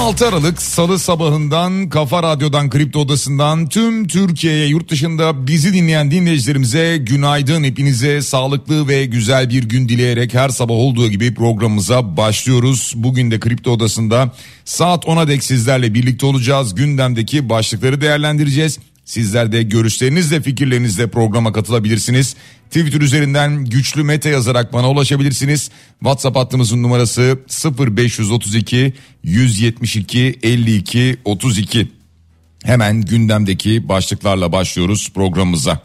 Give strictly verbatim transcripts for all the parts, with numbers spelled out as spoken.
altı Aralık Salı sabahından Kafa Radyo'dan, Kripto Odası'ndan tüm Türkiye'ye, yurt dışında bizi dinleyen dinleyicilerimize günaydın. Hepinize sağlıklı ve güzel bir gün dileyerek her sabah olduğu gibi programımıza başlıyoruz. Bugün de Kripto Odası'nda saat ona dek sizlerle birlikte olacağız. Gündemdeki başlıkları değerlendireceğiz. Sizler de görüşlerinizle, fikirlerinizle programa katılabilirsiniz. Twitter üzerinden Güçlü Mete yazarak bana ulaşabilirsiniz. WhatsApp hattımızın numarası sıfır beş yüz otuz iki yüz yetmiş iki elli iki otuz iki. Hemen gündemdeki başlıklarla başlıyoruz programımıza.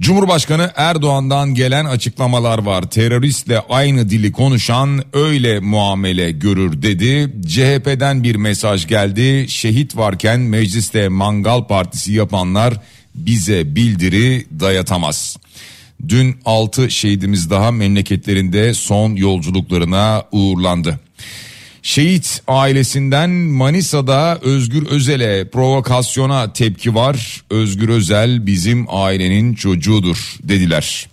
Cumhurbaşkanı Erdoğan'dan gelen açıklamalar var. Teröristle aynı dili konuşan öyle muamele görür dedi. C H P'den bir mesaj geldi. Şehit varken mecliste mangal partisi yapanlar bize bildiri dayatamaz. Dün altı şehidimiz daha memleketlerinde son yolculuklarına uğurlandı. Şehit ailesinden Manisa'da Özgür Özel'e, provokasyona tepki var. Özgür Özel bizim ailenin çocuğudur dediler.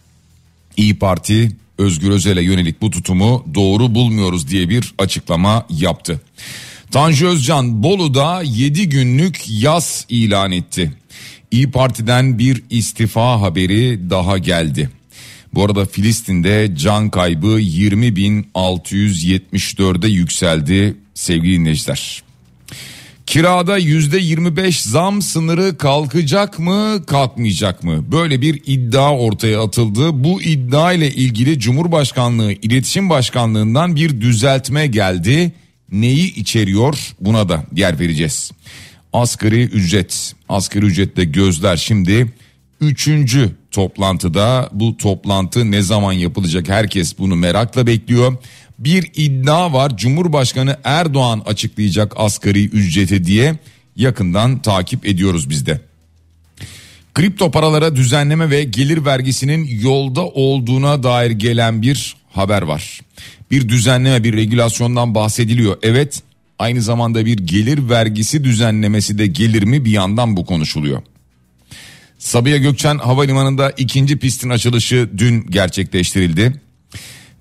İYİ Parti Özgür Özel'e yönelik bu tutumu doğru bulmuyoruz diye bir açıklama yaptı. Tanju Özcan Bolu'da yedi günlük yas ilan etti. İYİ Parti'den bir istifa haberi daha geldi. Bu arada Filistin'de can kaybı yirmi bin altı yüz yetmiş dörde yükseldi sevgili dinleyiciler. Kirada yüzde yirmi beş zam sınırı kalkacak mı, kalkmayacak mı? Böyle bir iddia ortaya atıldı. Bu iddia ile ilgili Cumhurbaşkanlığı İletişim Başkanlığı'ndan bir düzeltme geldi. Neyi içeriyor, buna da yer vereceğiz. Asgari ücret, asgari ücretle gözler şimdi üçüncü toplantıda. Bu toplantı ne zaman yapılacak, herkes bunu merakla bekliyor. Bir iddia var, Cumhurbaşkanı Erdoğan açıklayacak asgari ücreti diye, yakından takip ediyoruz biz de. Kripto paralara düzenleme ve gelir vergisinin yolda olduğuna dair gelen bir haber var. Bir düzenleme, bir regülasyondan bahsediliyor, evet. Aynı zamanda bir gelir vergisi düzenlemesi de gelir mi, bir yandan bu konuşuluyor. Sabiha Gökçen Havalimanı'nda ikinci pistin açılışı dün gerçekleştirildi.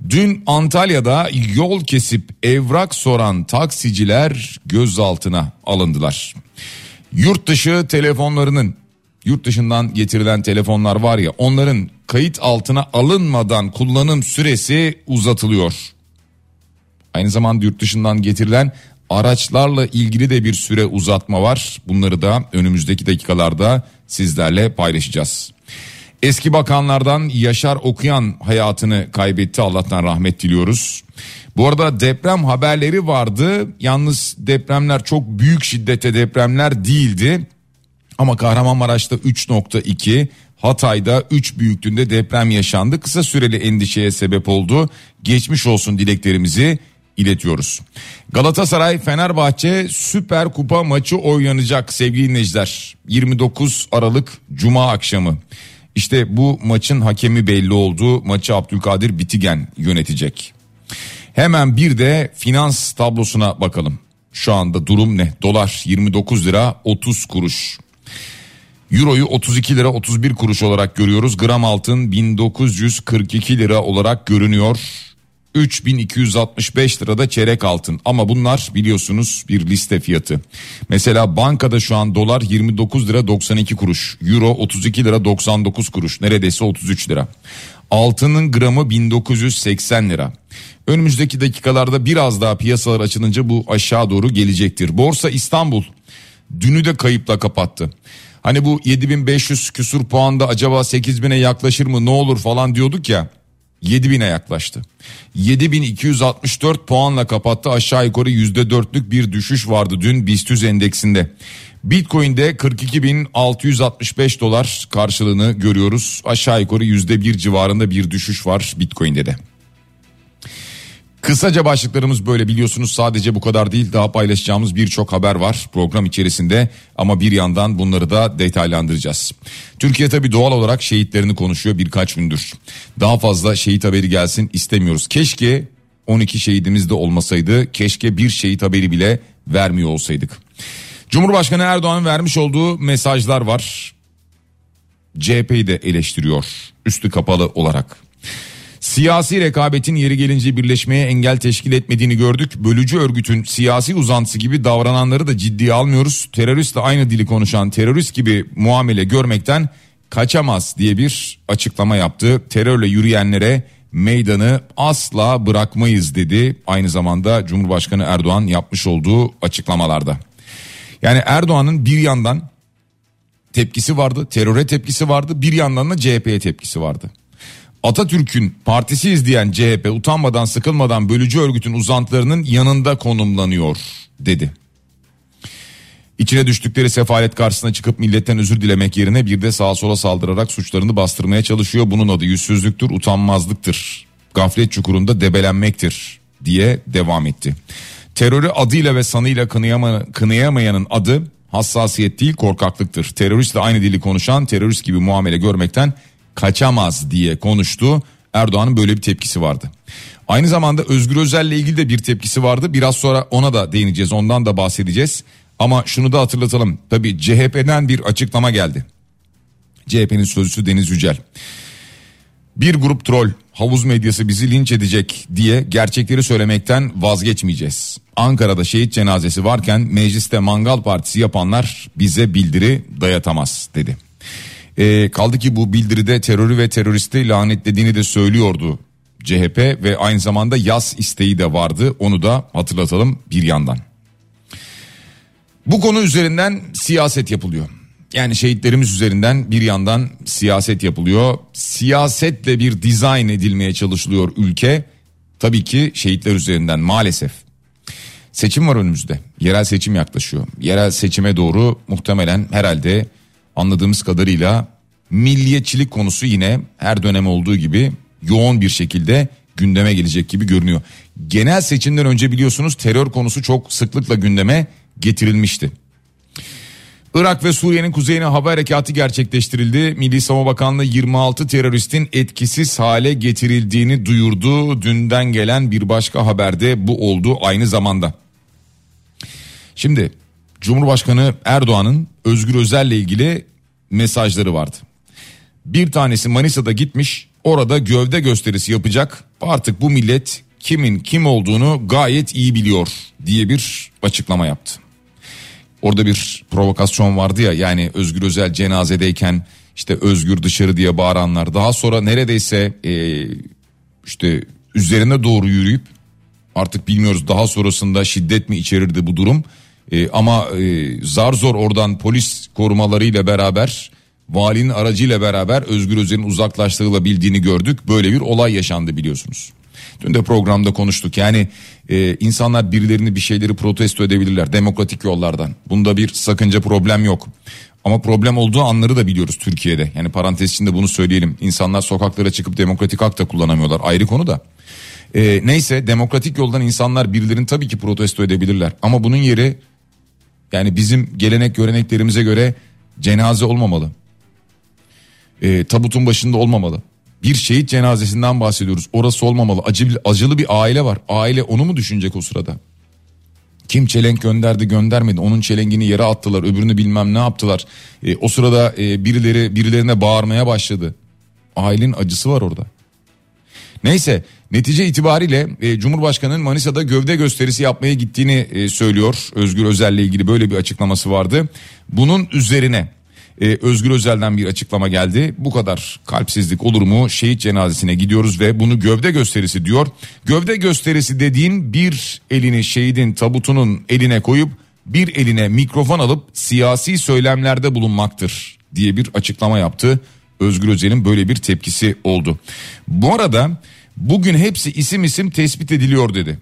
Dün Antalya'da yol kesip evrak soran taksiciler gözaltına alındılar. Yurt dışı telefonlarının, yurt dışından getirilen telefonlar var ya, onların kayıt altına alınmadan kullanım süresi uzatılıyor. Aynı zamanda yurt dışından getirilen araçlarla ilgili de bir süre uzatma var. Bunları da önümüzdeki dakikalarda sizlerle paylaşacağız. Eski bakanlardan Yaşar Okuyan hayatını kaybetti. Allah'tan rahmet diliyoruz. Bu arada deprem haberleri vardı. Yalnız depremler çok büyük şiddette depremler değildi. Ama Kahramanmaraş'ta üç nokta iki, Hatay'da üç büyüklüğünde deprem yaşandı. Kısa süreli endişeye sebep oldu. Geçmiş olsun dileklerimizi iletiyoruz. Galatasaray Fenerbahçe Süper Kupa maçı oynanacak sevgili dinleyiciler. yirmi dokuz Aralık Cuma akşamı. İşte bu maçın hakemi belli oldu. Maçı Abdülkadir Bitigen yönetecek. Hemen bir de finans tablosuna bakalım. Şu anda durum ne? Dolar yirmi dokuz lira otuz kuruş. Euro'yu otuz iki lira otuz bir kuruş olarak görüyoruz. Gram altın bin dokuz yüz kırk iki lira olarak görünüyor. üç bin iki yüz altmış beş lirada çeyrek altın, ama bunlar biliyorsunuz bir liste fiyatı. Mesela bankada şu an dolar yirmi dokuz lira doksan iki kuruş, euro otuz iki lira doksan dokuz kuruş, neredeyse otuz üç lira. Altının gramı bin dokuz yüz seksen lira. Önümüzdeki dakikalarda biraz daha piyasalar açılınca bu aşağı doğru gelecektir. Borsa İstanbul dünü de kayıpla kapattı. Hani bu yedi bin beş yüz küsur puanda acaba sekiz bine yaklaşır mı, ne olur falan diyorduk ya. yedi bine yaklaştı. yedi bin iki yüz altmış dört puanla kapattı. Aşağı yukarı yüzde dörtlük bir düşüş vardı dün BIST yüz endeksinde. Bitcoin'de kırk iki bin altı yüz altmış beş dolar karşılığını görüyoruz. Aşağı yukarı yüzde bir civarında bir düşüş var Bitcoin'de de. Kısaca başlıklarımız böyle, biliyorsunuz sadece bu kadar değil, daha paylaşacağımız birçok haber var program içerisinde ama bir yandan bunları da detaylandıracağız. Türkiye tabii doğal olarak şehitlerini konuşuyor birkaç gündür. Daha fazla şehit haberi gelsin istemiyoruz. Keşke on iki şehidimiz de olmasaydı, keşke bir şehit haberi bile vermiyor olsaydık. Cumhurbaşkanı Erdoğan'ın vermiş olduğu mesajlar var. C H P'yi de eleştiriyor üstü kapalı olarak. Siyasi rekabetin yeri gelince birleşmeye engel teşkil etmediğini gördük. Bölücü örgütün siyasi uzantısı gibi davrananları da ciddiye almıyoruz. Teröristle aynı dili konuşan terörist gibi muamele görmekten kaçamaz diye bir açıklama yaptı. Terörle yürüyenlere meydanı asla bırakmayız dedi. Aynı zamanda Cumhurbaşkanı Erdoğan yapmış olduğu açıklamalarda. Yani Erdoğan'ın bir yandan tepkisi vardı, teröre tepkisi vardı, bir yandan da C H P'ye tepkisi vardı. Atatürk'ün partisiyiz diyen C H P utanmadan sıkılmadan bölücü örgütün uzantılarının yanında konumlanıyor dedi. İçine düştükleri sefalet karşısına çıkıp milletten özür dilemek yerine bir de sağa sola saldırarak suçlarını bastırmaya çalışıyor. Bunun adı yüzsüzlüktür, utanmazlıktır, gaflet çukurunda debelenmektir diye devam etti. Terörü adıyla ve sanıyla kınayama, kınayamayanın adı hassasiyet değil korkaklıktır. Teröristle aynı dili konuşan terörist gibi muamele görmekten kaçamaz diye konuştu. Erdoğan'ın böyle bir tepkisi vardı. Aynı zamanda Özgür Özel'le ilgili de bir tepkisi vardı. Biraz sonra ona da değineceğiz, ondan da bahsedeceğiz. Ama şunu da hatırlatalım. Tabii C H P'den bir açıklama geldi. C H P'nin sözcüsü Deniz Yücel. Bir grup troll, havuz medyası bizi linç edecek diye gerçekleri söylemekten vazgeçmeyeceğiz. Ankara'da şehit cenazesi varken mecliste mangal partisi yapanlar bize bildiri dayatamaz dedi. E, kaldı ki bu bildiride terörü ve teröristi lanetlediğini de söylüyordu C H P ve aynı zamanda yas isteği de vardı, onu da hatırlatalım bir yandan. Bu konu üzerinden siyaset yapılıyor. Yani şehitlerimiz üzerinden bir yandan siyaset yapılıyor. Siyasetle bir dizayn edilmeye çalışılıyor ülke. Tabii ki şehitler üzerinden maalesef. Seçim var önümüzde. Yerel seçim yaklaşıyor. Yerel seçime doğru muhtemelen herhalde anladığımız kadarıyla milliyetçilik konusu yine her dönem olduğu gibi yoğun bir şekilde gündeme gelecek gibi görünüyor. Genel seçimden önce biliyorsunuz terör konusu çok sıklıkla gündeme getirilmişti. Irak ve Suriye'nin kuzeyine hava harekatı gerçekleştirildi. Milli Savunma Bakanlığı yirmi altı teröristin etkisiz hale getirildiğini duyurdu. Dünden gelen bir başka haberde bu oldu aynı zamanda. Şimdi Cumhurbaşkanı Erdoğan'ın Özgür Özel'le ilgili mesajları vardı. Bir tanesi Manisa'da gitmiş, orada gövde gösterisi yapacak. Artık bu millet kimin kim olduğunu gayet iyi biliyor diye bir açıklama yaptı. Orada bir provokasyon vardı ya, yani Özgür Özel cenazedeyken işte Özgür dışarı diye bağıranlar. Daha sonra neredeyse ee, işte üzerine doğru yürüyüp artık bilmiyoruz daha sonrasında şiddet mi içerirdi bu durum. Ee, ama e, zar zor oradan polis korumalarıyla beraber, valinin aracıyla beraber Özgür Özel'in uzaklaştırılabildiğini gördük. Böyle bir olay yaşandı biliyorsunuz. Dün de programda konuştuk. Yani e, insanlar birilerini bir şeyleri protesto edebilirler demokratik yollardan. Bunda bir sakınca, problem yok. Ama problem olduğu anları da biliyoruz Türkiye'de. Yani parantez içinde bunu söyleyelim. İnsanlar sokaklara çıkıp demokratik hak da kullanamıyorlar. Ayrı konu da. E, neyse demokratik yoldan insanlar birilerini tabii ki protesto edebilirler. Ama bunun yeri... Yani bizim gelenek göreneklerimize göre cenaze olmamalı. E, tabutun başında olmamalı. Bir şehit cenazesinden bahsediyoruz. Orası olmamalı. Acı, acılı bir aile var. Aile onu mu düşünecek o sırada? Kim çelenk gönderdi göndermedi. Onun çelengini yere attılar. Öbürünü bilmem ne yaptılar. E, o sırada e, birileri birilerine bağırmaya başladı. Ailenin acısı var orada. Neyse, netice itibariyle e, Cumhurbaşkanı'nın Manisa'da gövde gösterisi yapmaya gittiğini e, söylüyor. Özgür Özel'le ilgili böyle bir açıklaması vardı. Bunun üzerine e, Özgür Özel'den bir açıklama geldi. Bu kadar kalpsizlik olur mu? Şehit cenazesine gidiyoruz ve bunu gövde gösterisi diyor. Gövde gösterisi dediğin bir elini şehidin tabutunun eline koyup bir eline mikrofon alıp siyasi söylemlerde bulunmaktır diye bir açıklama yaptı Özgür Özel'in böyle bir tepkisi oldu. Bu arada bugün hepsi isim isim tespit ediliyor dedi.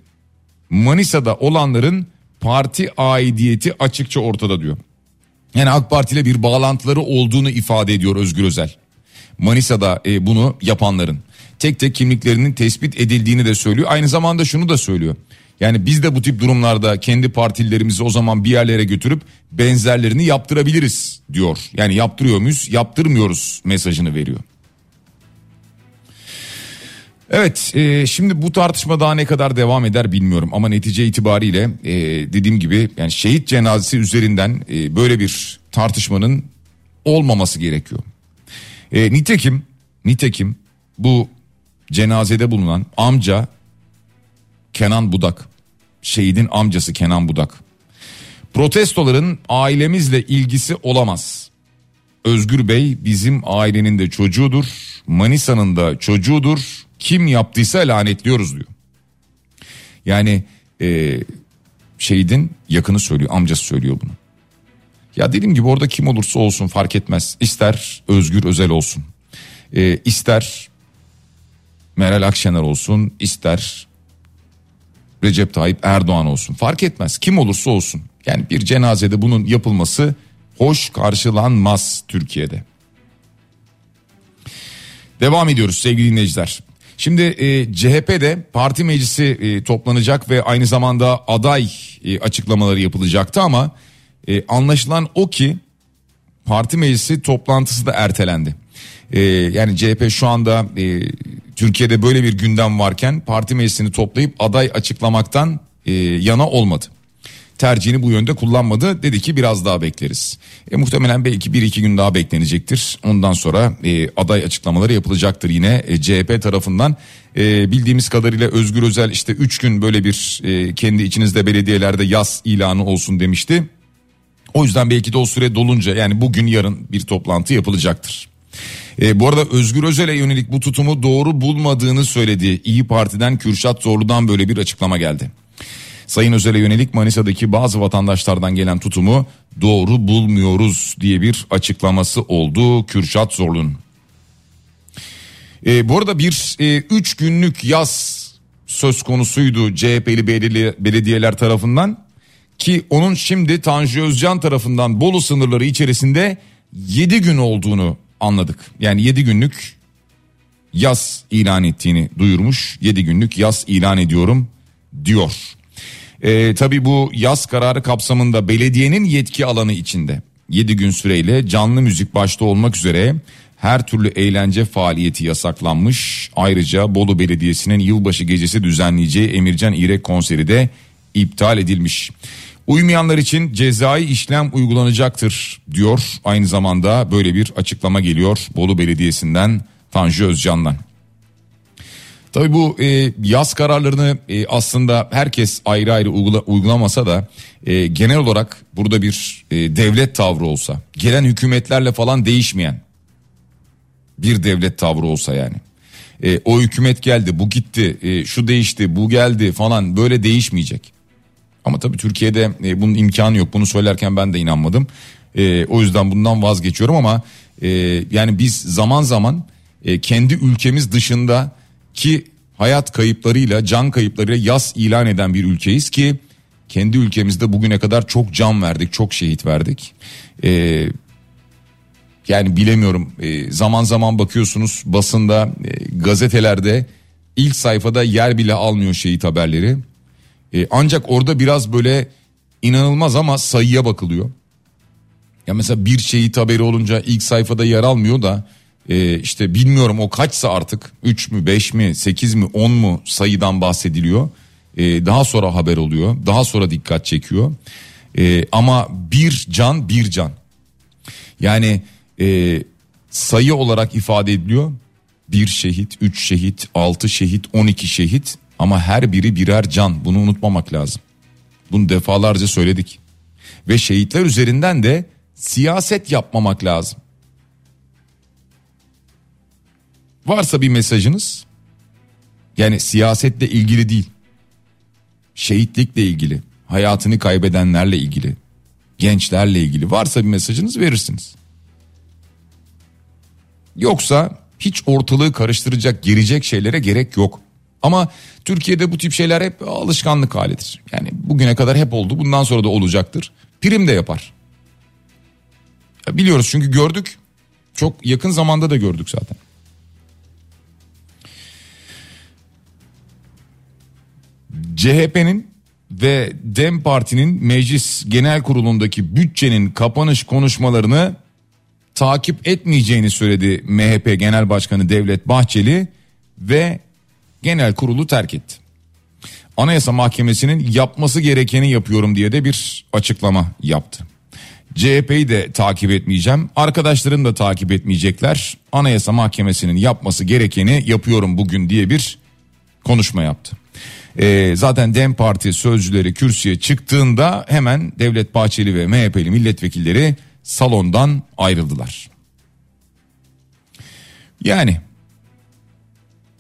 Manisa'da olanların parti aidiyeti açıkça ortada diyor. Yani AK Parti ile bir bağlantıları olduğunu ifade ediyor Özgür Özel. Manisa'da e, bunu yapanların tek tek kimliklerinin tespit edildiğini de söylüyor. Aynı zamanda şunu da söylüyor. Yani biz de bu tip durumlarda kendi partilerimizi o zaman bir yerlere götürüp benzerlerini yaptırabiliriz diyor. Yani yaptırıyor muyuz, yaptırmıyoruz mesajını veriyor. Evet, e, şimdi bu tartışma daha ne kadar devam eder bilmiyorum ama netice itibariyle e, dediğim gibi yani şehit cenazesi üzerinden e, böyle bir tartışmanın olmaması gerekiyor. E, nitekim, nitekim bu cenazede bulunan amca Kenan Budak, şehidin amcası Kenan Budak, protestoların ailemizle ilgisi olamaz. Özgür Bey bizim ailenin de çocuğudur, Manisa'nın da çocuğudur. Kim yaptıysa lanetliyoruz diyor. Yani e, şehidin yakını söylüyor, amcası söylüyor bunu. Ya dediğim gibi orada kim olursa olsun fark etmez. İster Özgür Özel olsun, e, ister Meral Akşener olsun, ister Recep Tayyip Erdoğan olsun, fark etmez. Kim olursa olsun. Yani bir cenazede bunun yapılması hoş karşılanmaz Türkiye'de. Devam ediyoruz sevgili dinleyiciler. Şimdi e, C H P'de parti meclisi e, toplanacak ve aynı zamanda aday e, açıklamaları yapılacaktı ama e, anlaşılan o ki parti meclisi toplantısı da ertelendi. E, yani C H P şu anda e, Türkiye'de böyle bir gündem varken parti meclisini toplayıp aday açıklamaktan e, yana olmadı. Tercihini bu yönde kullanmadı. Dedi ki biraz daha bekleriz. E, muhtemelen belki bir iki gün daha beklenecektir. Ondan sonra e, aday açıklamaları yapılacaktır yine e, C H P tarafından. E, bildiğimiz kadarıyla Özgür Özel işte üç gün böyle bir e, kendi içinizde belediyelerde yaz ilanı olsun demişti. O yüzden belki de o süre dolunca yani bugün yarın bir toplantı yapılacaktır. E, bu arada Özgür Özel'e yönelik bu tutumu doğru bulmadığını söyledi. İYİ Parti'den Kürşat Zorlu'dan böyle bir açıklama geldi. Sayın Özel'e yönelik Manisa'daki bazı vatandaşlardan gelen tutumu doğru bulmuyoruz diye bir açıklaması oldu Kürşat Zorlu'nun. E, bu arada bir e, üç günlük yaz söz konusuydu C H P'li belediyeler tarafından ki onun şimdi Tanju Özcan tarafından Bolu sınırları içerisinde yedi gün olduğunu anladık. Yani yedi günlük yaz ilan ettiğini duyurmuş. Yedi günlük yaz ilan ediyorum diyor. Ee, tabii bu yaz kararı kapsamında belediyenin yetki alanı içinde yedi gün süreyle canlı müzik başta olmak üzere her türlü eğlence faaliyeti yasaklanmış. Ayrıca Bolu Belediyesi'nin yılbaşı gecesi düzenleyeceği Emircan İrek konseri de iptal edilmiş. Uymayanlar için cezai işlem uygulanacaktır diyor. Aynı zamanda böyle bir açıklama geliyor Bolu Belediyesi'nden Tanju Özcan'dan. Tabii bu e, yaz kararlarını e, aslında herkes ayrı ayrı uygula, uygulamasa da e, genel olarak burada bir e, devlet tavrı olsa, gelen hükümetlerle falan değişmeyen bir devlet tavrı olsa yani. E, o hükümet geldi, bu gitti, e, şu değişti, bu geldi falan böyle değişmeyecek. Ama tabii Türkiye'de e, bunun imkanı yok. Bunu söylerken ben de inanmadım. E, o yüzden bundan vazgeçiyorum ama e, yani biz zaman zaman e, kendi ülkemiz dışında ki hayat kayıplarıyla, can kayıplarıyla yas ilan eden bir ülkeyiz ki kendi ülkemizde bugüne kadar çok can verdik, çok şehit verdik. Ee, yani bilemiyorum. Ee, zaman zaman bakıyorsunuz basında, e, gazetelerde ilk sayfada yer bile almıyor şehit haberleri. Ee, ancak orada biraz böyle inanılmaz ama sayıya bakılıyor. Ya mesela bir şehit haberi olunca ilk sayfada yer almıyor da. Ee, işte bilmiyorum o kaçsa artık üç mü beş mi sekiz mi on mu sayıdan bahsediliyor, ee, daha sonra haber oluyor, daha sonra dikkat çekiyor, ee, ama bir can bir can yani e, sayı olarak ifade ediliyor, bir şehit, üç şehit, altı şehit, on iki şehit ama her biri birer can, bunu unutmamak lazım, bunu defalarca söyledik ve şehitler üzerinden de siyaset yapmamak lazım. Varsa bir mesajınız, yani siyasetle ilgili değil, şehitlikle ilgili, hayatını kaybedenlerle ilgili, gençlerle ilgili varsa bir mesajınız verirsiniz. Yoksa hiç ortalığı karıştıracak, gerecek şeylere gerek yok. Ama Türkiye'de bu tip şeyler hep alışkanlık halidir. Yani bugüne kadar hep oldu, bundan sonra da olacaktır. Prim de yapar. Ya biliyoruz çünkü gördük. Çok yakın zamanda da gördük zaten. C H P'nin ve DEM Parti'nin meclis genel kurulundaki bütçenin kapanış konuşmalarını takip etmeyeceğini söyledi M H P Genel Başkanı Devlet Bahçeli ve genel kurulu terk etti. Anayasa Mahkemesi'nin yapması gerekeni yapıyorum diye de bir açıklama yaptı. C H P'yi de takip etmeyeceğim, arkadaşlarım da takip etmeyecekler. Anayasa Mahkemesi'nin yapması gerekeni yapıyorum bugün diye bir konuşma yaptı. Ee, zaten DEM Parti sözcüleri kürsüye çıktığında hemen Devlet Bahçeli ve M H P'li milletvekilleri salondan ayrıldılar. Yani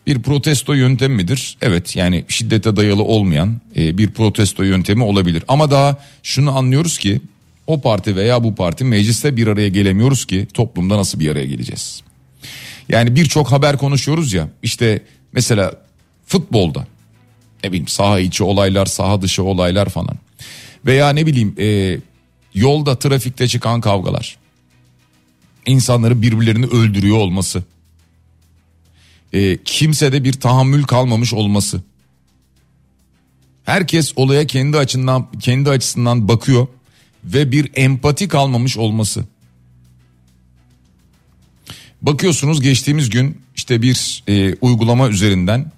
bir protesto yöntemi midir? Evet, yani şiddete dayalı olmayan e, bir protesto yöntemi olabilir. Ama daha şunu anlıyoruz ki o parti veya bu parti mecliste bir araya gelemiyoruz ki toplumda nasıl bir araya geleceğiz? Yani birçok haber konuşuyoruz ya, işte mesela futbolda ne bileyim saha içi olaylar, saha dışı olaylar falan veya ne bileyim e, yolda, trafikte çıkan kavgalar, insanların birbirlerini öldürüyor olması, e, kimsede bir tahammül kalmamış olması, herkes olaya kendi açısından kendi açısından bakıyor ve bir empati kalmamış olması. Bakıyorsunuz geçtiğimiz gün işte bir e, uygulama üzerinden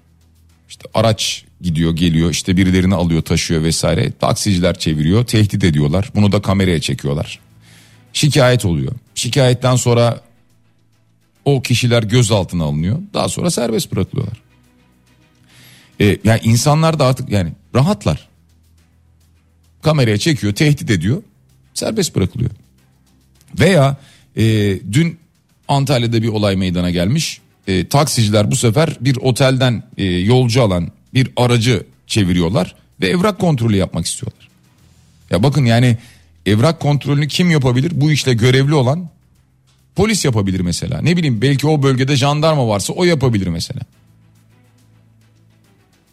işte araç gidiyor geliyor, işte birilerini alıyor taşıyor vesaire, taksiciler çeviriyor, tehdit ediyorlar, bunu da kameraya çekiyorlar, şikayet oluyor, şikayetten sonra o kişiler gözaltına alınıyor, daha sonra serbest bırakılıyorlar. E, yani insanlar da artık yani rahatlar, kameraya çekiyor, tehdit ediyor, serbest bırakılıyor. Veya e, dün Antalya'da bir olay meydana gelmiş. E, taksiciler bu sefer bir otelden e, yolcu alan bir aracı çeviriyorlar ve evrak kontrolü yapmak istiyorlar. Ya bakın, yani evrak kontrolünü kim yapabilir? Bu işle görevli olan polis yapabilir mesela. Ne bileyim, belki o bölgede jandarma varsa o yapabilir mesela.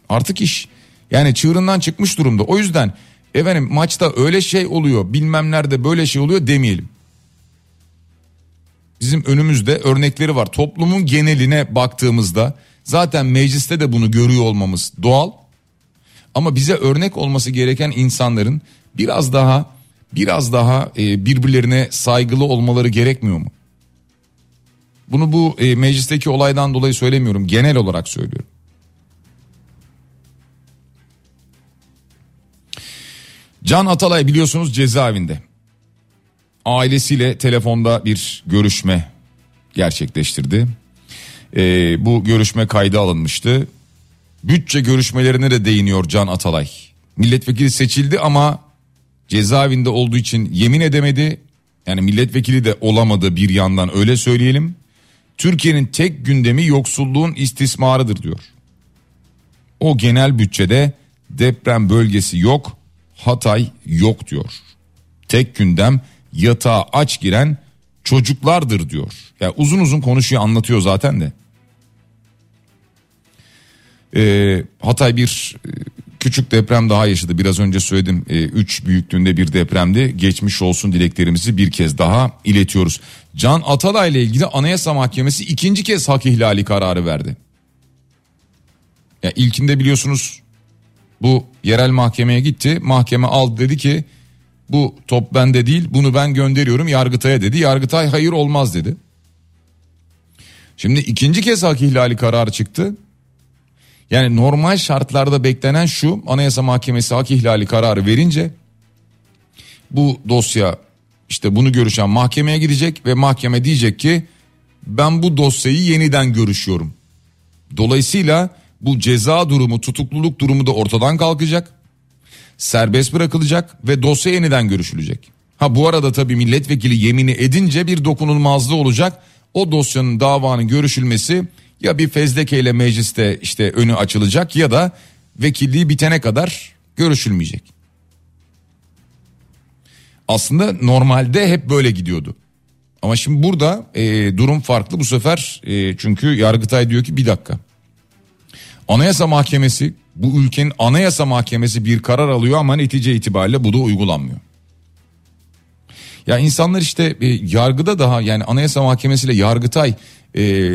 Artık iş yani çığırından çıkmış durumda. O yüzden efendim maçta öyle şey oluyor, bilmem nerede böyle şey oluyor demeyelim. Bizim önümüzde örnekleri var. Toplumun geneline baktığımızda zaten mecliste de bunu görüyor olmamız doğal. Ama bize örnek olması gereken insanların biraz daha biraz daha birbirlerine saygılı olmaları gerekmiyor mu? Bunu bu meclisteki olaydan dolayı söylemiyorum, genel olarak söylüyorum. Can Atalay biliyorsunuz cezaevinde. Ailesiyle telefonda bir görüşme gerçekleştirdi. Ee, bu görüşme kayda alınmıştı. Bütçe görüşmelerine de değiniyor Can Atalay. Milletvekili seçildi ama cezaevinde olduğu için yemin edemedi. Yani milletvekili de olamadı bir yandan, öyle söyleyelim. Türkiye'nin tek gündemi yoksulluğun istismarıdır diyor. O genel bütçede deprem bölgesi yok, Hatay yok diyor. Tek gündem yatağa aç giren çocuklardır diyor. Ya yani uzun uzun konuşuyor, anlatıyor zaten de. Ee, Hatay bir küçük deprem daha yaşadı. Biraz önce söyledim, ee, üç büyüklüğünde bir depremdi. Geçmiş olsun dileklerimizi bir kez daha iletiyoruz. Can Atalay ile ilgili Anayasa Mahkemesi ikinci kez hak ihlali kararı verdi. Yani ilkinde biliyorsunuz bu yerel mahkemeye gitti. Mahkeme aldı, dedi ki bu top bende değil, bunu ben gönderiyorum Yargıtay'a dedi. Yargıtay hayır olmaz dedi. Şimdi ikinci kez hak ihlali kararı çıktı. Yani normal şartlarda beklenen şu: Anayasa Mahkemesi hak ihlali kararı verince bu dosya, işte bunu görüşen mahkemeye gidecek ve mahkeme diyecek ki ben bu dosyayı yeniden görüşüyorum. Dolayısıyla bu ceza durumu, tutukluluk durumu da ortadan kalkacak, serbest bırakılacak ve dosya yeniden görüşülecek. Ha bu arada tabii milletvekili yemini edince bir dokunulmazlığı olacak. O dosyanın, davanın görüşülmesi ya bir fezlekeyle mecliste işte önü açılacak ya da vekilliği bitene kadar görüşülmeyecek. Aslında normalde hep böyle gidiyordu. Ama şimdi burada e, durum farklı bu sefer. E, çünkü Yargıtay diyor ki bir dakika. Anayasa Mahkemesi, bu ülkenin Anayasa Mahkemesi bir karar alıyor ama netice itibariyle bu da uygulanmıyor. Ya insanlar işte e, yargıda daha, yani Anayasa Mahkemesi ile Yargıtay e,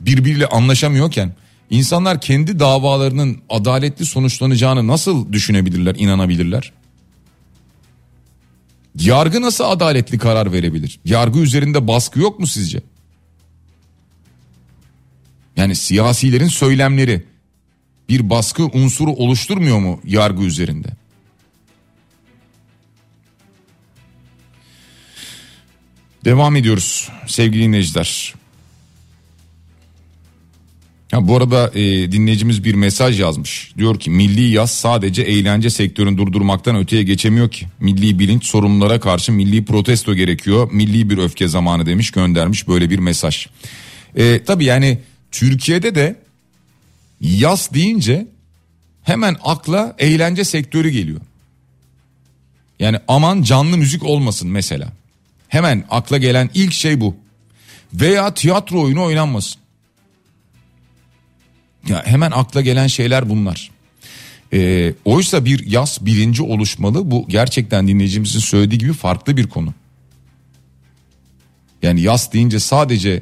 birbiriyle anlaşamıyorken insanlar kendi davalarının adaletli sonuçlanacağını nasıl düşünebilirler, inanabilirler? Yargı nasıl adaletli karar verebilir? Yargı üzerinde baskı yok mu sizce? Yani siyasilerin söylemleri bir baskı unsuru oluşturmuyor mu yargı üzerinde? Devam ediyoruz sevgili dinleyiciler. Ha, bu arada e, dinleyicimiz bir mesaj yazmış. Diyor ki milli yaz sadece eğlence sektörünü durdurmaktan öteye geçemiyor ki. Milli bilinç, sorunlara karşı milli protesto gerekiyor. Milli bir öfke zamanı demiş, göndermiş böyle bir mesaj. E, tabii yani Türkiye'de de yaz deyince hemen akla eğlence sektörü geliyor. Yani aman canlı müzik olmasın mesela. Hemen akla gelen ilk şey bu. Veya tiyatro oyunu oynanmasın. Ya hemen akla gelen şeyler bunlar. Ee, oysa bir yaz bilinci oluşmalı. Bu gerçekten dinleyicimizin söylediği gibi farklı bir konu. Yani yaz deyince sadece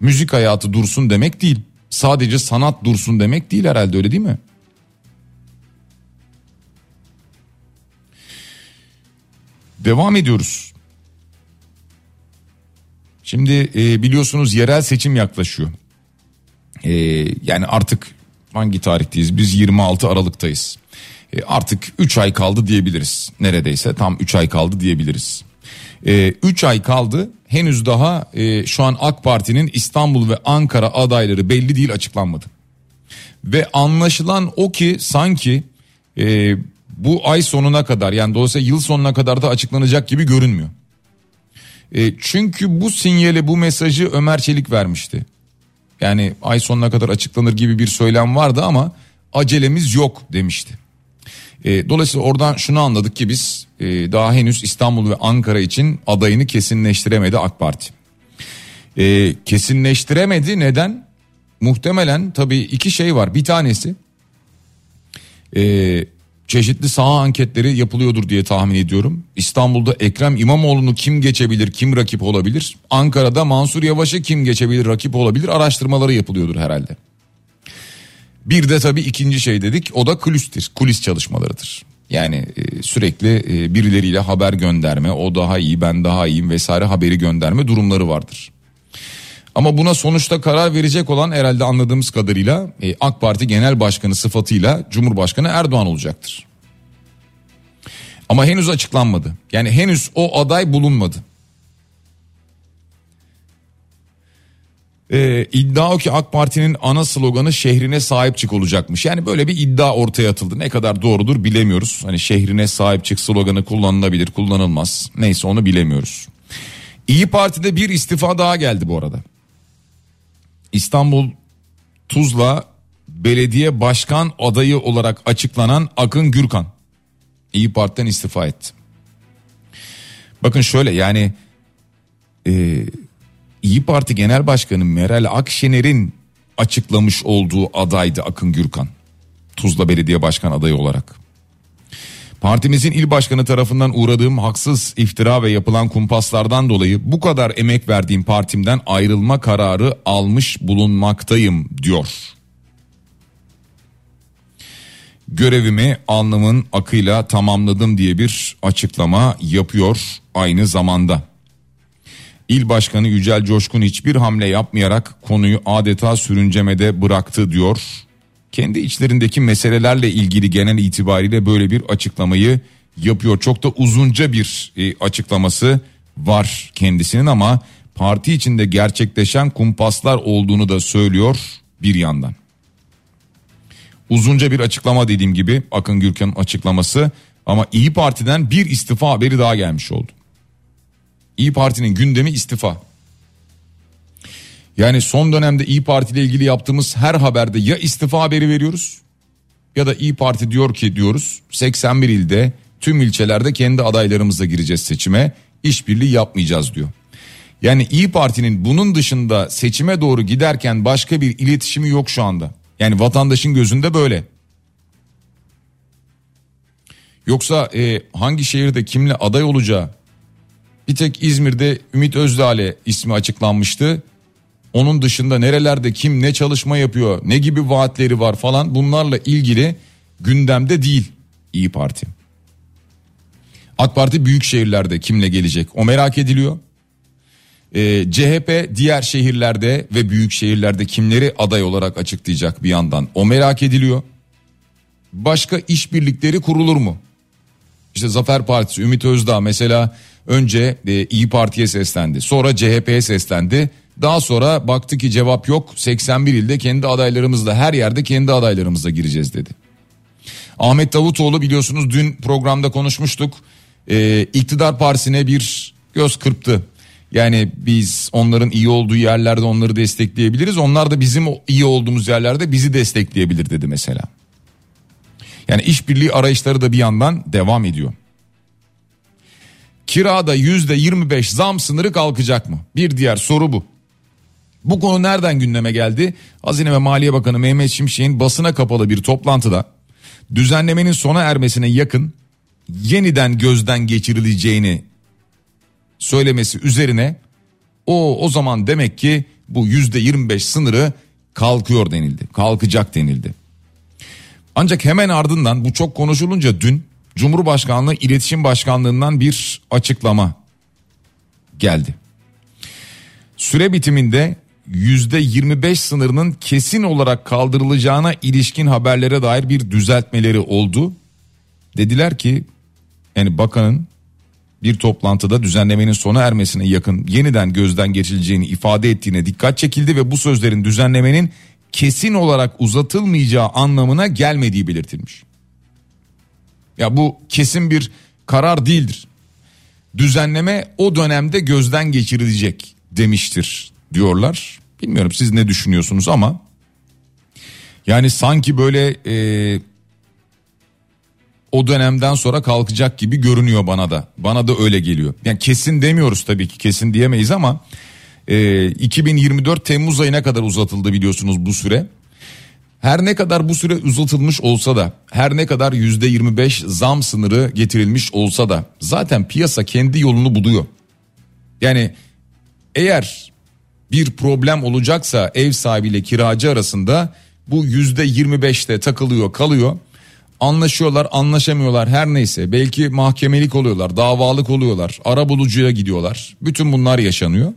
müzik hayatı dursun demek değil. Sadece sanat dursun demek değil herhalde, öyle değil mi? Devam ediyoruz. Şimdi e, biliyorsunuz yerel seçim yaklaşıyor. Ee, yani artık hangi tarihteyiz? Biz yirmi altı Aralık'tayız. Ee, artık üç ay kaldı diyebiliriz. Neredeyse tam üç ay kaldı diyebiliriz. Ee, üç ay kaldı. Henüz daha e, şu an AK Parti'nin İstanbul ve Ankara adayları belli değil, açıklanmadı. Ve anlaşılan o ki sanki e, bu ay sonuna kadar, yani dolayısıyla yıl sonuna kadar da açıklanacak gibi görünmüyor. E, çünkü bu sinyali, bu mesajı Ömer Çelik vermişti. Yani ay sonuna kadar açıklanır gibi bir söylem vardı ama acelemiz yok demişti. E, dolayısıyla oradan şunu anladık ki biz e, daha henüz İstanbul ve Ankara için adayını kesinleştiremedi AK Parti. E, kesinleştiremedi, neden? Muhtemelen tabii iki şey var. Bir tanesi e, çeşitli saha anketleri yapılıyordur diye tahmin ediyorum. İstanbul'da Ekrem İmamoğlu'nu kim geçebilir, kim rakip olabilir? Ankara'da Mansur Yavaş'ı kim geçebilir, rakip olabilir? Araştırmaları yapılıyordur herhalde. Bir de tabii ikinci şey dedik, o da kulistir, kulis çalışmalarıdır. Yani e, sürekli e, birileriyle haber gönderme, o daha iyi, ben daha iyiyim vesaire haberi gönderme durumları vardır. Ama buna sonuçta karar verecek olan herhalde anladığımız kadarıyla e, AK Parti Genel Başkanı sıfatıyla Cumhurbaşkanı Erdoğan olacaktır. Ama henüz açıklanmadı. Yani henüz o aday bulunmadı. Ee, iddia o ki AK Parti'nin ana sloganı şehrine sahip çık olacakmış. Yani böyle bir iddia ortaya atıldı. Ne kadar doğrudur bilemiyoruz. Hani şehrine sahip çık sloganı kullanılabilir, kullanılmaz. Neyse, onu bilemiyoruz. İYİ Parti'de bir istifa daha geldi bu arada. İstanbul Tuzla Belediye Başkan adayı olarak açıklanan Akın Gürkan İYİ Parti'den istifa etti. Bakın şöyle, yani e, İYİ Parti Genel Başkanı Meral Akşener'in açıklamış olduğu adaydı Akın Gürkan. Tuzla Belediye Başkan adayı olarak. Partimizin il başkanı tarafından uğradığım haksız iftira ve yapılan kumpaslardan dolayı bu kadar emek verdiğim partimden ayrılma kararı almış bulunmaktayım diyor. Görevimi alnımın akıyla tamamladım diye bir açıklama yapıyor aynı zamanda. İl başkanı Yücel Coşkun hiçbir hamle yapmayarak konuyu adeta sürüncemede bıraktı diyor. Kendi içlerindeki meselelerle ilgili genel itibariyle böyle bir açıklamayı yapıyor. Çok da uzunca bir açıklaması var kendisinin ama parti içinde gerçekleşen kumpaslar olduğunu da söylüyor bir yandan. Uzunca bir açıklama, dediğim gibi Akın Gürkan'ın açıklaması, ama İYİ Parti'den bir istifa haberi daha gelmiş oldu. İYİ Parti'nin gündemi istifa. Yani son dönemde İYİ Parti ile ilgili yaptığımız her haberde ya istifa haberi veriyoruz ya da İYİ Parti diyor ki diyoruz seksen bir ilde tüm ilçelerde kendi adaylarımızla gireceğiz seçime, işbirliği yapmayacağız diyor. Yani İYİ Parti'nin bunun dışında seçime doğru giderken başka bir iletişimi yok şu anda. Yani vatandaşın gözünde böyle. Yoksa e, hangi şehirde kimle aday olacağı, bir tek İzmir'de Ümit Özdağ'le ismi açıklanmıştı. Onun dışında nerelerde kim ne çalışma yapıyor, ne gibi vaatleri var falan, bunlarla ilgili gündemde değil İYİ Parti. AK Parti büyük şehirlerde kimle gelecek, o merak ediliyor. Ee, C H P diğer şehirlerde ve büyük şehirlerde kimleri aday olarak açıklayacak bir yandan, o merak ediliyor. Başka işbirlikleri kurulur mu? İşte Zafer Partisi, Ümit Özdağ mesela önce e, İYİ Parti'ye seslendi, sonra C H P'ye seslendi. Daha sonra baktı ki cevap yok, seksen bir ilde kendi adaylarımızla, her yerde kendi adaylarımızla gireceğiz dedi. Ahmet Davutoğlu, biliyorsunuz dün programda konuşmuştuk, ee, iktidar partisine bir göz kırptı. Yani biz onların iyi olduğu yerlerde onları destekleyebiliriz, onlar da bizim iyi olduğumuz yerlerde bizi destekleyebilir dedi mesela. Yani işbirliği arayışları da bir yandan devam ediyor. Kirada yüzde yirmi beş zam sınırı kalkacak mı? Bir diğer soru bu. Bu konu nereden gündeme geldi? Hazine ve Maliye Bakanı Mehmet Şimşek'in basına kapalı bir toplantıda düzenlemenin sona ermesine yakın yeniden gözden geçirileceğini söylemesi üzerine o o zaman demek ki bu yüzde yirmi beş sınırı kalkıyor denildi. Kalkacak denildi. Ancak hemen ardından bu çok konuşulunca dün Cumhurbaşkanlığı İletişim Başkanlığı'ndan bir açıklama geldi. Süre bitiminde yüzde yirmi beş sınırının kesin olarak kaldırılacağına ilişkin haberlere dair bir düzeltmeleri oldu. Dediler ki yani bakanın bir toplantıda düzenlemenin sona ermesine yakın yeniden gözden geçileceğini ifade ettiğine dikkat çekildi ve bu sözlerin düzenlemenin kesin olarak uzatılmayacağı anlamına gelmediği belirtilmiş. Ya bu kesin bir karar değildir. Düzenleme o dönemde gözden geçirilecek demiştir diyorlar. Bilmiyorum siz ne düşünüyorsunuz ama yani sanki böyle e, o dönemden sonra kalkacak gibi görünüyor bana da. Bana da öyle geliyor. Yani kesin demiyoruz tabii ki, kesin diyemeyiz ama e, iki bin yirmi dört Temmuz ayına kadar uzatıldı biliyorsunuz bu süre. Her ne kadar bu süre uzatılmış olsa da, her ne kadar yüzde yirmi beş zam sınırı getirilmiş olsa da zaten piyasa kendi yolunu buluyor. Yani eğer bir problem olacaksa ev sahibiyle kiracı arasında bu yüzde yirmi beşte takılıyor kalıyor. Anlaşıyorlar, anlaşamıyorlar, her neyse, belki mahkemelik oluyorlar, davalık oluyorlar, arabulucuya gidiyorlar. Bütün bunlar yaşanıyor.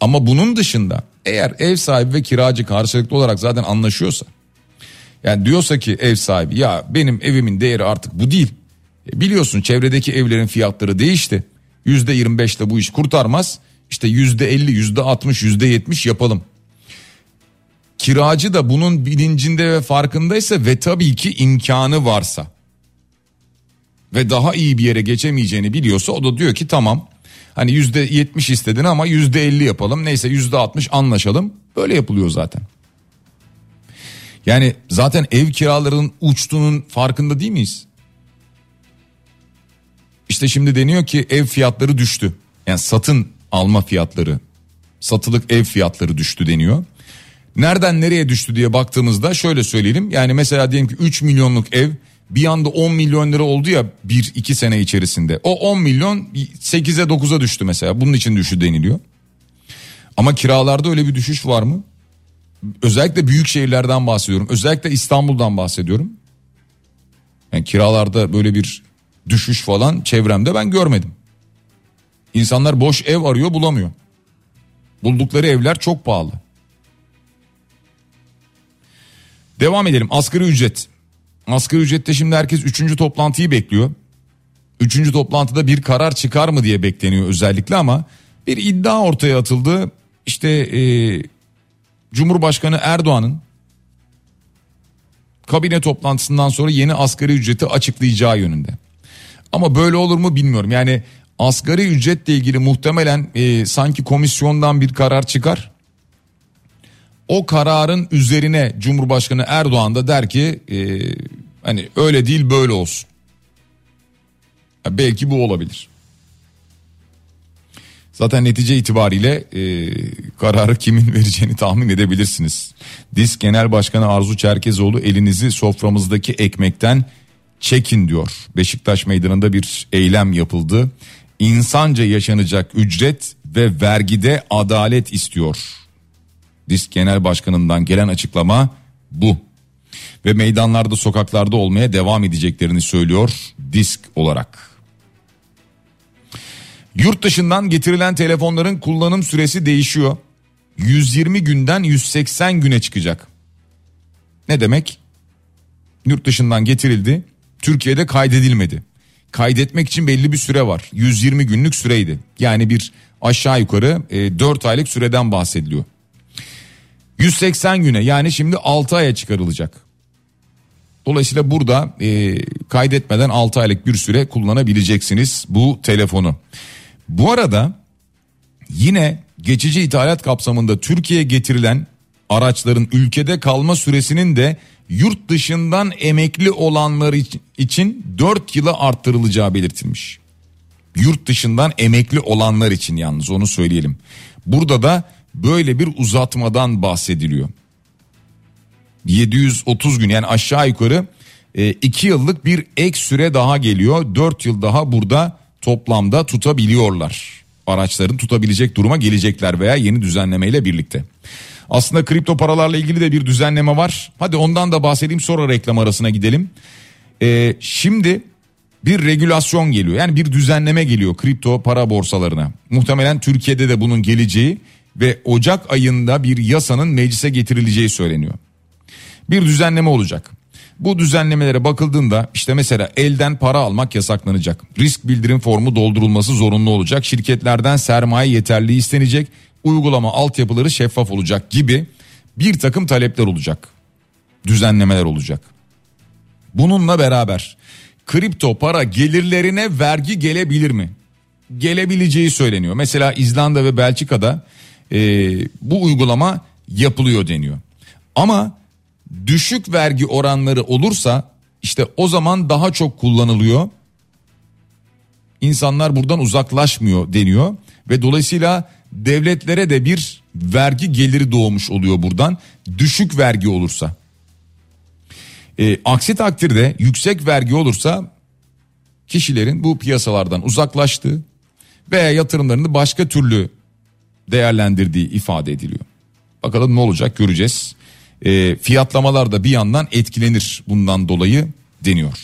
Ama bunun dışında eğer ev sahibi ve kiracı karşılıklı olarak zaten anlaşıyorsa, yani diyorsa ki ev sahibi, ya benim evimin değeri artık bu değil. E biliyorsun çevredeki evlerin fiyatları değişti. yüzde yirmi beşle bu iş kurtarmaz. İşte yüzde elli, yüzde altmış, yüzde yetmiş yapalım. Kiracı da bunun bilincinde ve farkındaysa ve tabii ki imkanı varsa ve daha iyi bir yere geçemeyeceğini biliyorsa, o da diyor ki tamam, hani yüzde yetmiş istedin ama yüzde elli yapalım. Neyse yüzde altmış anlaşalım. Böyle yapılıyor zaten. Yani zaten ev kiralarının uçtuğunun farkında değil miyiz? İşte şimdi deniyor ki ev fiyatları düştü. Yani satın alma fiyatları, satılık ev fiyatları düştü deniyor. Nereden nereye düştü diye baktığımızda şöyle söyleyelim. Yani mesela diyelim ki üç milyonluk ev bir anda on milyon lira oldu ya bir iki sene içerisinde. O on milyon sekize dokuza düştü mesela. Bunun için düştü deniliyor. Ama kiralarda öyle bir düşüş var mı? Özellikle büyük şehirlerden bahsediyorum. Özellikle İstanbul'dan bahsediyorum. Yani kiralarda böyle bir düşüş falan çevremde ben görmedim. İnsanlar boş ev arıyor, bulamıyor. Buldukları evler çok pahalı. Devam edelim. Asgari ücret. Asgari ücrette şimdi herkes üçüncü toplantıyı bekliyor. Üçüncü toplantıda bir karar çıkar mı diye bekleniyor özellikle ama bir iddia ortaya atıldı. İşte ee, Cumhurbaşkanı Erdoğan'ın kabine toplantısından sonra yeni asgari ücreti açıklayacağı yönünde. Ama böyle olur mu bilmiyorum. Yani asgari ücretle ilgili muhtemelen e, sanki komisyondan bir karar çıkar. O kararın üzerine Cumhurbaşkanı Erdoğan da der ki e, hani öyle değil böyle olsun. Ya belki bu olabilir. Zaten netice itibariyle e, kararı kimin vereceğini tahmin edebilirsiniz. DİSK Genel Başkanı Arzu Çerkezoğlu elinizi soframızdaki ekmekten çekin diyor. Beşiktaş Meydanı'nda bir eylem yapıldı. İnsanca yaşanacak ücret ve vergide adalet istiyor. DİSK Genel Başkanı'ndan gelen açıklama bu. Ve meydanlarda, sokaklarda olmaya devam edeceklerini söylüyor DİSK olarak. Yurt dışından getirilen telefonların kullanım süresi değişiyor. yüz yirmi günden yüz seksen güne çıkacak. Ne demek? Yurt dışından getirildi, Türkiye'de kaydedilmedi. Kaydetmek için belli bir süre var. yüz yirmi günlük süreydi. Yani bir aşağı yukarı dört aylık süreden bahsediliyor. yüz seksen güne, yani şimdi altı aya çıkarılacak. Dolayısıyla burada e, kaydetmeden altı aylık bir süre kullanabileceksiniz bu telefonu. Bu arada yine geçici ithalat kapsamında Türkiye'ye getirilen araçların ülkede kalma süresinin de yurt dışından emekli olanlar için dört yıla arttırılacağı belirtilmiş. Yurt dışından emekli olanlar için, yalnız onu söyleyelim. Burada da böyle bir uzatmadan bahsediliyor. yedi yüz otuz gün, yani aşağı yukarı iki yıllık bir ek süre daha geliyor. dört yıl daha burada toplamda tutabiliyorlar. Araçların tutabilecek duruma gelecekler veya yeni düzenlemeyle birlikte. Aslında kripto paralarla ilgili de bir düzenleme var. Hadi ondan da bahsedeyim, sonra reklam arasına gidelim. Ee, şimdi bir regülasyon geliyor. Yani bir düzenleme geliyor kripto para borsalarına. Muhtemelen Türkiye'de de bunun geleceği ve Ocak ayında bir yasanın meclise getirileceği söyleniyor. Bir düzenleme olacak. Bu düzenlemelere bakıldığında işte mesela elden para almak yasaklanacak. Risk bildirim formu doldurulması zorunlu olacak. Şirketlerden sermaye yeterliği istenecek. Uygulama altyapıları şeffaf olacak gibi bir takım talepler olacak. Düzenlemeler olacak. Bununla beraber kripto para gelirlerine vergi gelebilir mi? Gelebileceği söyleniyor. Mesela İzlanda ve Belçika'da e, bu uygulama yapılıyor deniyor. Ama düşük vergi oranları olursa işte o zaman daha çok kullanılıyor. İnsanlar buradan uzaklaşmıyor deniyor ve dolayısıyla devletlere de bir vergi geliri doğmuş oluyor buradan, düşük vergi olursa. E, aksi takdirde yüksek vergi olursa kişilerin bu piyasalardan uzaklaştığı veya yatırımlarını başka türlü değerlendirdiği ifade ediliyor. Bakalım ne olacak, göreceğiz. E, fiyatlamalar da bir yandan etkilenir bundan dolayı deniyor.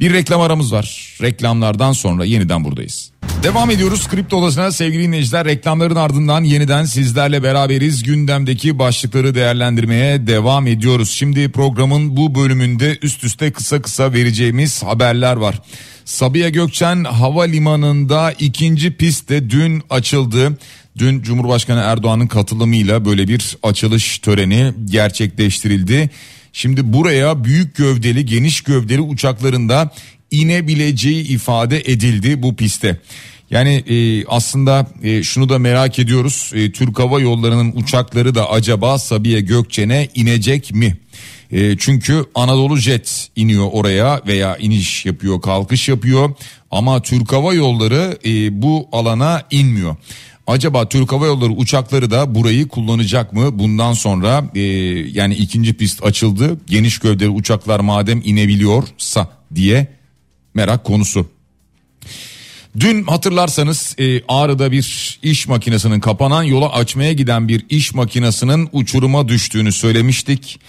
Bir reklam aramız var. Reklamlardan sonra yeniden buradayız. Devam ediyoruz Kripto Odası'na sevgili dinleyiciler. Reklamların ardından yeniden sizlerle beraberiz. Gündemdeki başlıkları değerlendirmeye devam ediyoruz. Şimdi programın bu bölümünde üst üste kısa kısa vereceğimiz haberler var. Sabiha Gökçen Havalimanı'nda ikinci pist de dün açıldı. Dün Cumhurbaşkanı Erdoğan'ın katılımıyla böyle bir açılış töreni gerçekleştirildi. Şimdi buraya büyük gövdeli, geniş gövdeli uçaklarında inebileceği ifade edildi bu pistte. Yani e, aslında e, şunu da merak ediyoruz. E, Türk Hava Yolları'nın uçakları da acaba Sabiha Gökçen'e inecek mi? E, çünkü Anadolu Jet iniyor oraya veya iniş yapıyor, kalkış yapıyor. Ama Türk Hava Yolları e, bu alana inmiyor. Acaba Türk Hava Yolları uçakları da burayı kullanacak mı? Bundan sonra e, yani ikinci pist açıldı. Geniş gövdeli uçaklar madem inebiliyorsa diye merak konusu. Dün hatırlarsanız e, Ağrı'da bir iş makinesinin kapanan yola açmaya giden bir iş makinesinin uçuruma düştüğünü söylemiştik.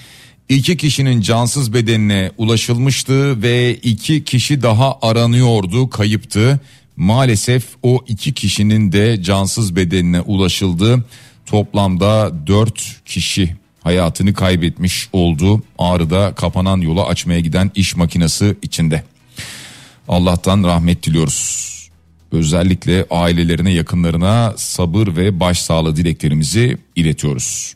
İki kişinin cansız bedenine ulaşılmıştı ve iki kişi daha aranıyordu, kayıptı. Maalesef o iki kişinin de cansız bedenine ulaşıldı. Toplamda dört kişi hayatını kaybetmiş oldu. Ağrı'da kapanan yola açmaya giden iş makinesi içinde. Allah'tan rahmet diliyoruz. Özellikle ailelerine, yakınlarına sabır ve başsağlığı dileklerimizi iletiyoruz.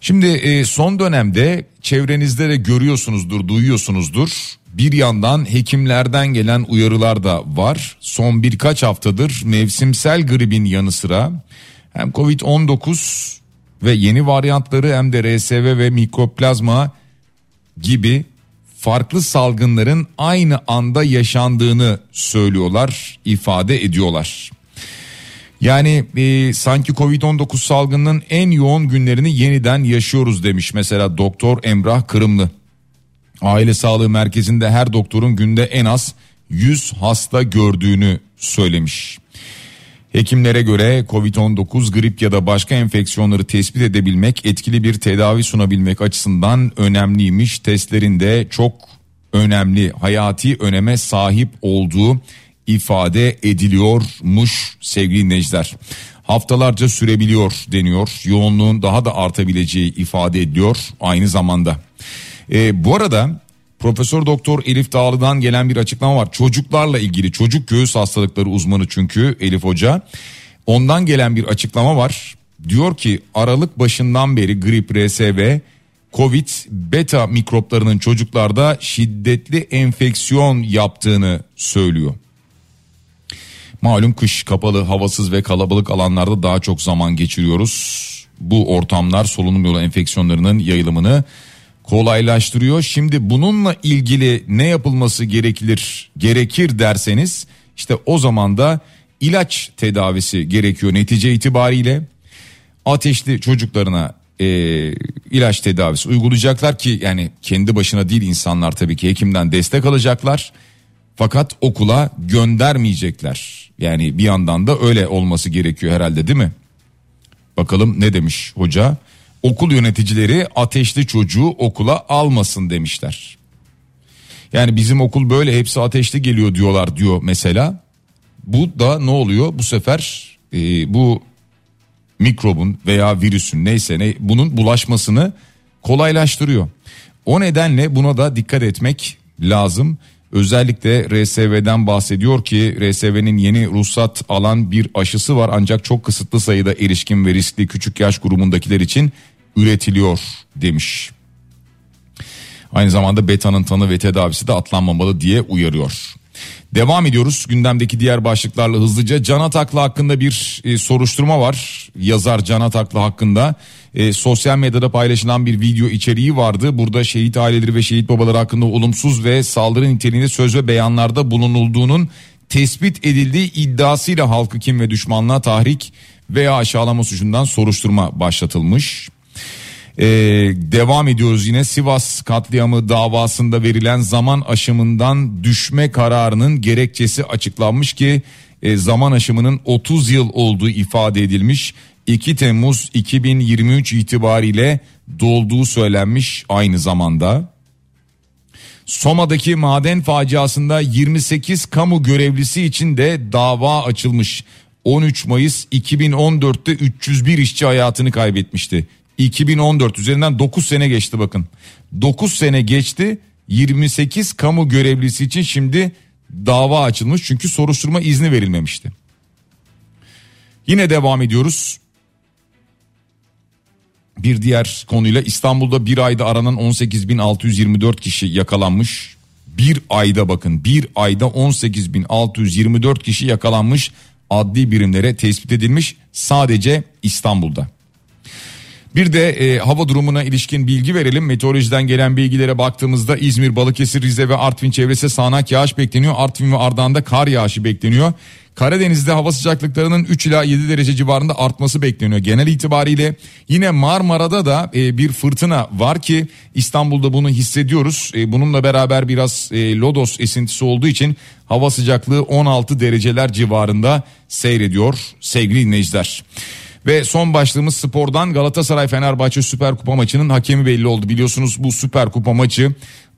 Şimdi son dönemde çevrenizde de görüyorsunuzdur, duyuyorsunuzdur. Bir yandan hekimlerden gelen uyarılar da var. Son birkaç haftadır mevsimsel gripin yanı sıra hem kovid on dokuz ve yeni varyantları hem de R S V ve mikoplazma gibi farklı salgınların aynı anda yaşandığını söylüyorlar, ifade ediyorlar. Yani e, sanki covid on dokuz salgınının en yoğun günlerini yeniden yaşıyoruz demiş mesela Doktor Emrah Kırımlı. Aile Sağlığı Merkezi'nde her doktorun günde en az yüz hasta gördüğünü söylemiş. Hekimlere göre covid on dokuz, grip ya da başka enfeksiyonları tespit edebilmek, etkili bir tedavi sunabilmek açısından önemliymiş. Testlerin de çok önemli, hayati öneme sahip olduğu ifade ediliyormuş sevgili dinleyiciler. Haftalarca sürebiliyor deniyor. Yoğunluğun daha da artabileceği ifade ediliyor aynı zamanda. E, bu arada Profesör Doktor Elif Dağlı'dan gelen bir açıklama var. Çocuklarla ilgili, çocuk göğüs hastalıkları uzmanı çünkü Elif Hoca. Ondan gelen bir açıklama var. Diyor ki Aralık başından beri grip, R S V, Covid, beta mikroplarının çocuklarda şiddetli enfeksiyon yaptığını söylüyor. Malum kış, kapalı, havasız ve kalabalık alanlarda daha çok zaman geçiriyoruz. Bu ortamlar solunum yolu enfeksiyonlarının yayılımını kolaylaştırıyor. Şimdi bununla ilgili ne yapılması gerekir, gerekir derseniz işte o zaman da ilaç tedavisi gerekiyor netice itibariyle. Ateşli çocuklarına e, ilaç tedavisi uygulayacaklar ki yani kendi başına değil, insanlar tabii ki hekimden destek alacaklar. Fakat okula göndermeyecekler. Yani bir yandan da öyle olması gerekiyor herhalde, değil mi? Bakalım ne demiş hoca? Okul yöneticileri ateşli çocuğu okula almasın demişler. Yani bizim okul böyle, hepsi ateşli geliyor diyorlar diyor mesela. Bu da ne oluyor? Bu sefer e, bu mikrobun veya virüsün neyse ne, bunun bulaşmasını kolaylaştırıyor. O nedenle buna da dikkat etmek lazım. Özellikle R S V'den bahsediyor ki R S V'nin yeni ruhsat alan bir aşısı var ancak çok kısıtlı sayıda erişkin ve riskli küçük yaş grubundakiler için üretiliyor demiş. Aynı zamanda betanın tanı ve tedavisi de atlanmamalı diye uyarıyor. Devam ediyoruz gündemdeki diğer başlıklarla hızlıca. Can Ataklı hakkında bir e, soruşturma var. Yazar Can Ataklı hakkında e, sosyal medyada paylaşılan bir video içeriği vardı. Burada şehit aileleri ve şehit babaları hakkında olumsuz ve saldırı niteliğinde söz ve beyanlarda bulunulduğunun tespit edildiği iddiasıyla halkı kim ve düşmanlığa tahrik veya aşağılama suçundan soruşturma başlatılmış. Ee, devam ediyoruz yine. Sivas katliamı davasında verilen zaman aşımından düşme kararının gerekçesi açıklanmış ki e, zaman aşımının otuz yıl olduğu ifade edilmiş. iki Temmuz iki bin yirmi üç itibariyle dolduğu söylenmiş aynı zamanda. Soma'daki maden faciasında yirmi sekiz kamu görevlisi için de dava açılmış. on üç Mayıs iki bin on dörtte üç yüz bir işçi hayatını kaybetmişti. iki bin on dört üzerinden dokuz sene geçti bakın. dokuz sene geçti. yirmi sekiz kamu görevlisi için şimdi dava açılmış. Çünkü soruşturma izni verilmemişti. Yine devam ediyoruz. Bir diğer konuyla İstanbul'da bir ayda aranan on sekiz bin altı yüz yirmi dört kişi yakalanmış. Bir ayda bakın, bir ayda on sekiz bin altı yüz yirmi dört kişi yakalanmış. Adli birimlere tespit edilmiş sadece İstanbul'da. Bir de e, hava durumuna ilişkin bilgi verelim. Meteorolojiden gelen bilgilere baktığımızda İzmir, Balıkesir, Rize ve Artvin çevresi sağanak yağış bekleniyor. Artvin ve Ardahan'da kar yağışı bekleniyor. Karadeniz'de hava sıcaklıklarının üç ila yedi derece civarında artması bekleniyor genel itibariyle. Yine Marmara'da da e, bir fırtına var ki İstanbul'da bunu hissediyoruz. E, bununla beraber biraz e, lodos esintisi olduğu için hava sıcaklığı on altı dereceler civarında seyrediyor sevgili dinleyiciler. Ve son başlığımız spordan. Galatasaray Fenerbahçe Süper Kupa maçının hakemi belli oldu. Biliyorsunuz bu Süper Kupa maçı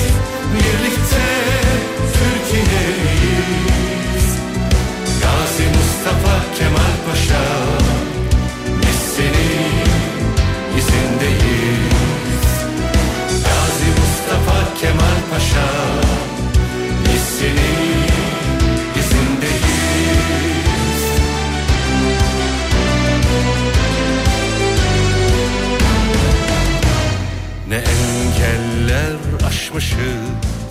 birlikte Türkiye'yiz. Gazi Mustafa Kemal Paşa, biz senin izindeyiz. Gazi Mustafa Kemal Paşa, biz senin izindeyiz. Ne engeller aşmışız,